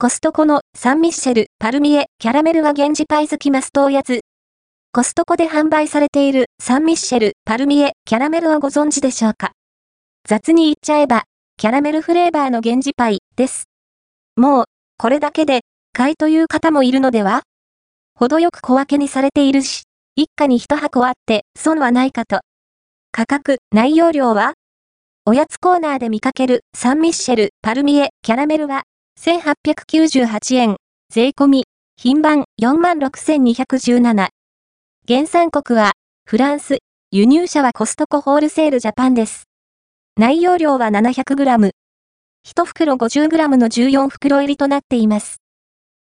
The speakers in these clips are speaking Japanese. コストコのサンミッシェル、パルミエ、キャラメルは源氏パイ好きマストおやつ。コストコで販売されているサンミッシェル、パルミエ、キャラメルをご存知でしょうか。雑に言っちゃえば、キャラメルフレーバーの源氏パイです。もう、これだけで、買いという方もいるのでは？程よく小分けにされているし、一家に一箱あって損はないかと。価格、内容量は？おやつコーナーで見かけるサンミッシェル、パルミエ、キャラメルは、1898円、税込み、品番 46,217。原産国は、フランス、輸入者はコストコホールセールジャパンです。内容量は 700g。1袋 50g の14袋入りとなっています。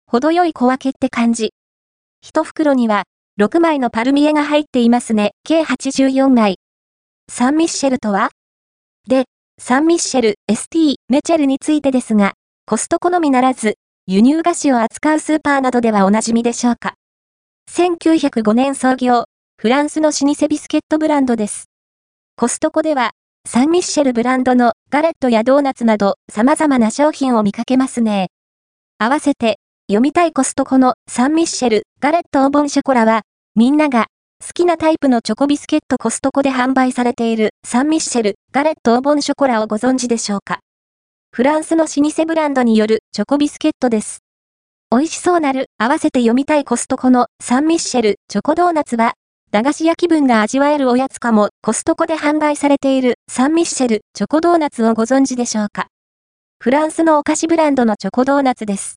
程よい小分けって感じ。1袋には、6枚のパルミエが入っていますね。計84枚。サンミッシェルとは？で、サンミッシェル、ST、メチェルについてですが、コストコのみならず、輸入菓子を扱うスーパーなどではおなじみでしょうか。1905年創業、フランスの老舗ビスケットブランドです。コストコでは、サンミッシェルブランドのガレットやドーナツなど様々な商品を見かけますね。合わせて、読みたいコストコのサンミッシェル、ガレットオーボンショコラは、みんなが好きなタイプのチョコビスケットコストコで販売されているサンミッシェル、ガレットオーボンショコラをご存知でしょうか。フランスの老舗ブランドによるチョコビスケットです。美味しそうなる、合わせて読みたいコストコのサンミッシェル、チョコドーナツは、駄菓子屋気分が味わえるおやつかも。コストコで販売されているサンミッシェル、チョコドーナツをご存知でしょうか。フランスのお菓子ブランドのチョコドーナツです。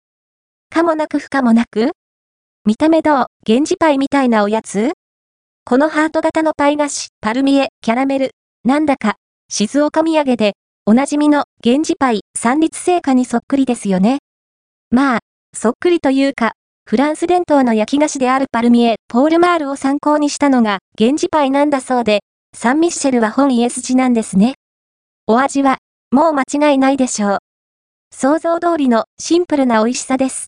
かもなく不可もなく？見た目どう、源氏パイみたいなおやつ？このハート型のパイ菓子、パルミエ、キャラメル、なんだか、静岡土産で、おなじみの源氏パイ、三立製菓にそっくりですよね。まあ、そっくりというか、フランス伝統の焼き菓子であるパルミエ、ポールマールを参考にしたのが源氏パイなんだそうで、サンミッシェルは本家筋なんですね。お味は、もう間違いないでしょう。想像通りのシンプルな美味しさです。